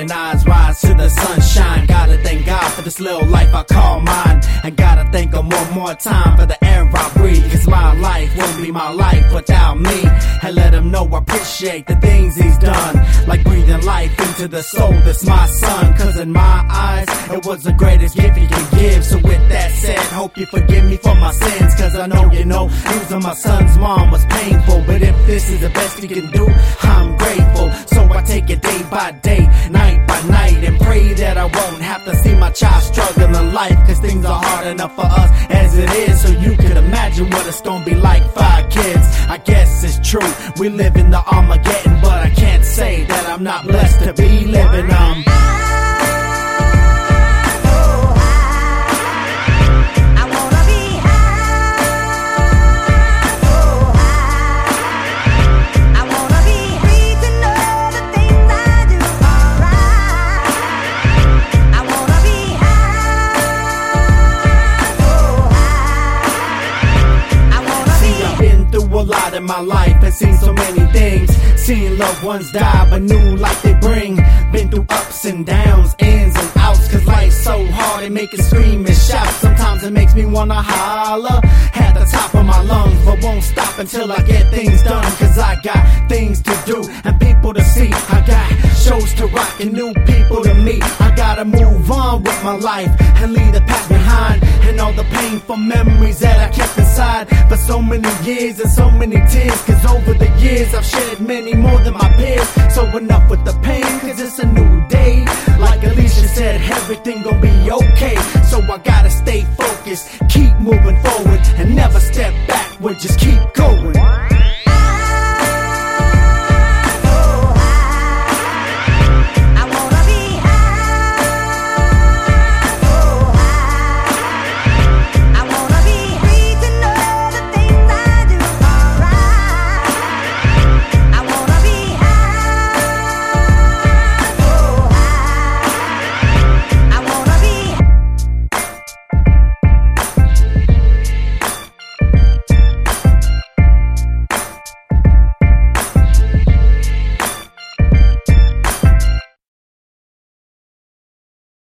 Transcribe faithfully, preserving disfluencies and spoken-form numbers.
morning eyes rise to the sunshine. Gotta thank God for this little life I call mine. And gotta thank Him one more time for the air I breathe. Cause my life won't be my life without me. And let Him know I appreciate the things He's done. Like breathing life into the soul that's my son. Cause in my eyes, it was the greatest gift He could give. So with that said, hope you forgive me for my sins. Cause I know, you know, losing my son's mom was painful. But if this is the best He can do, I'm grateful. So I take it day by day, night by night, and pray that I won't have to see my child struggle in life. Cause things are hard enough for us as it is. So you can imagine what it's gonna be like. Five kids, I guess it's true. We live in the Armageddon, but I can't say that I'm not blessed to be living um a lot in my life, I've seen so many things. Seen loved ones die, but new life they bring. Been through ups and downs, ins and outs. Cause life's so hard, it make it scream and shout. Sometimes it makes me wanna holler at the top of my lungs, but won't stop until I get things done. Cause I got things to do and people to see. I got shows to rock and new people to meet. I gotta move on with my life and leave the past behind. And all the painful memories that I kept inside for so many years and so many tears. Cause over the years I've shed many more than my peers. So enough with the pain, cause it's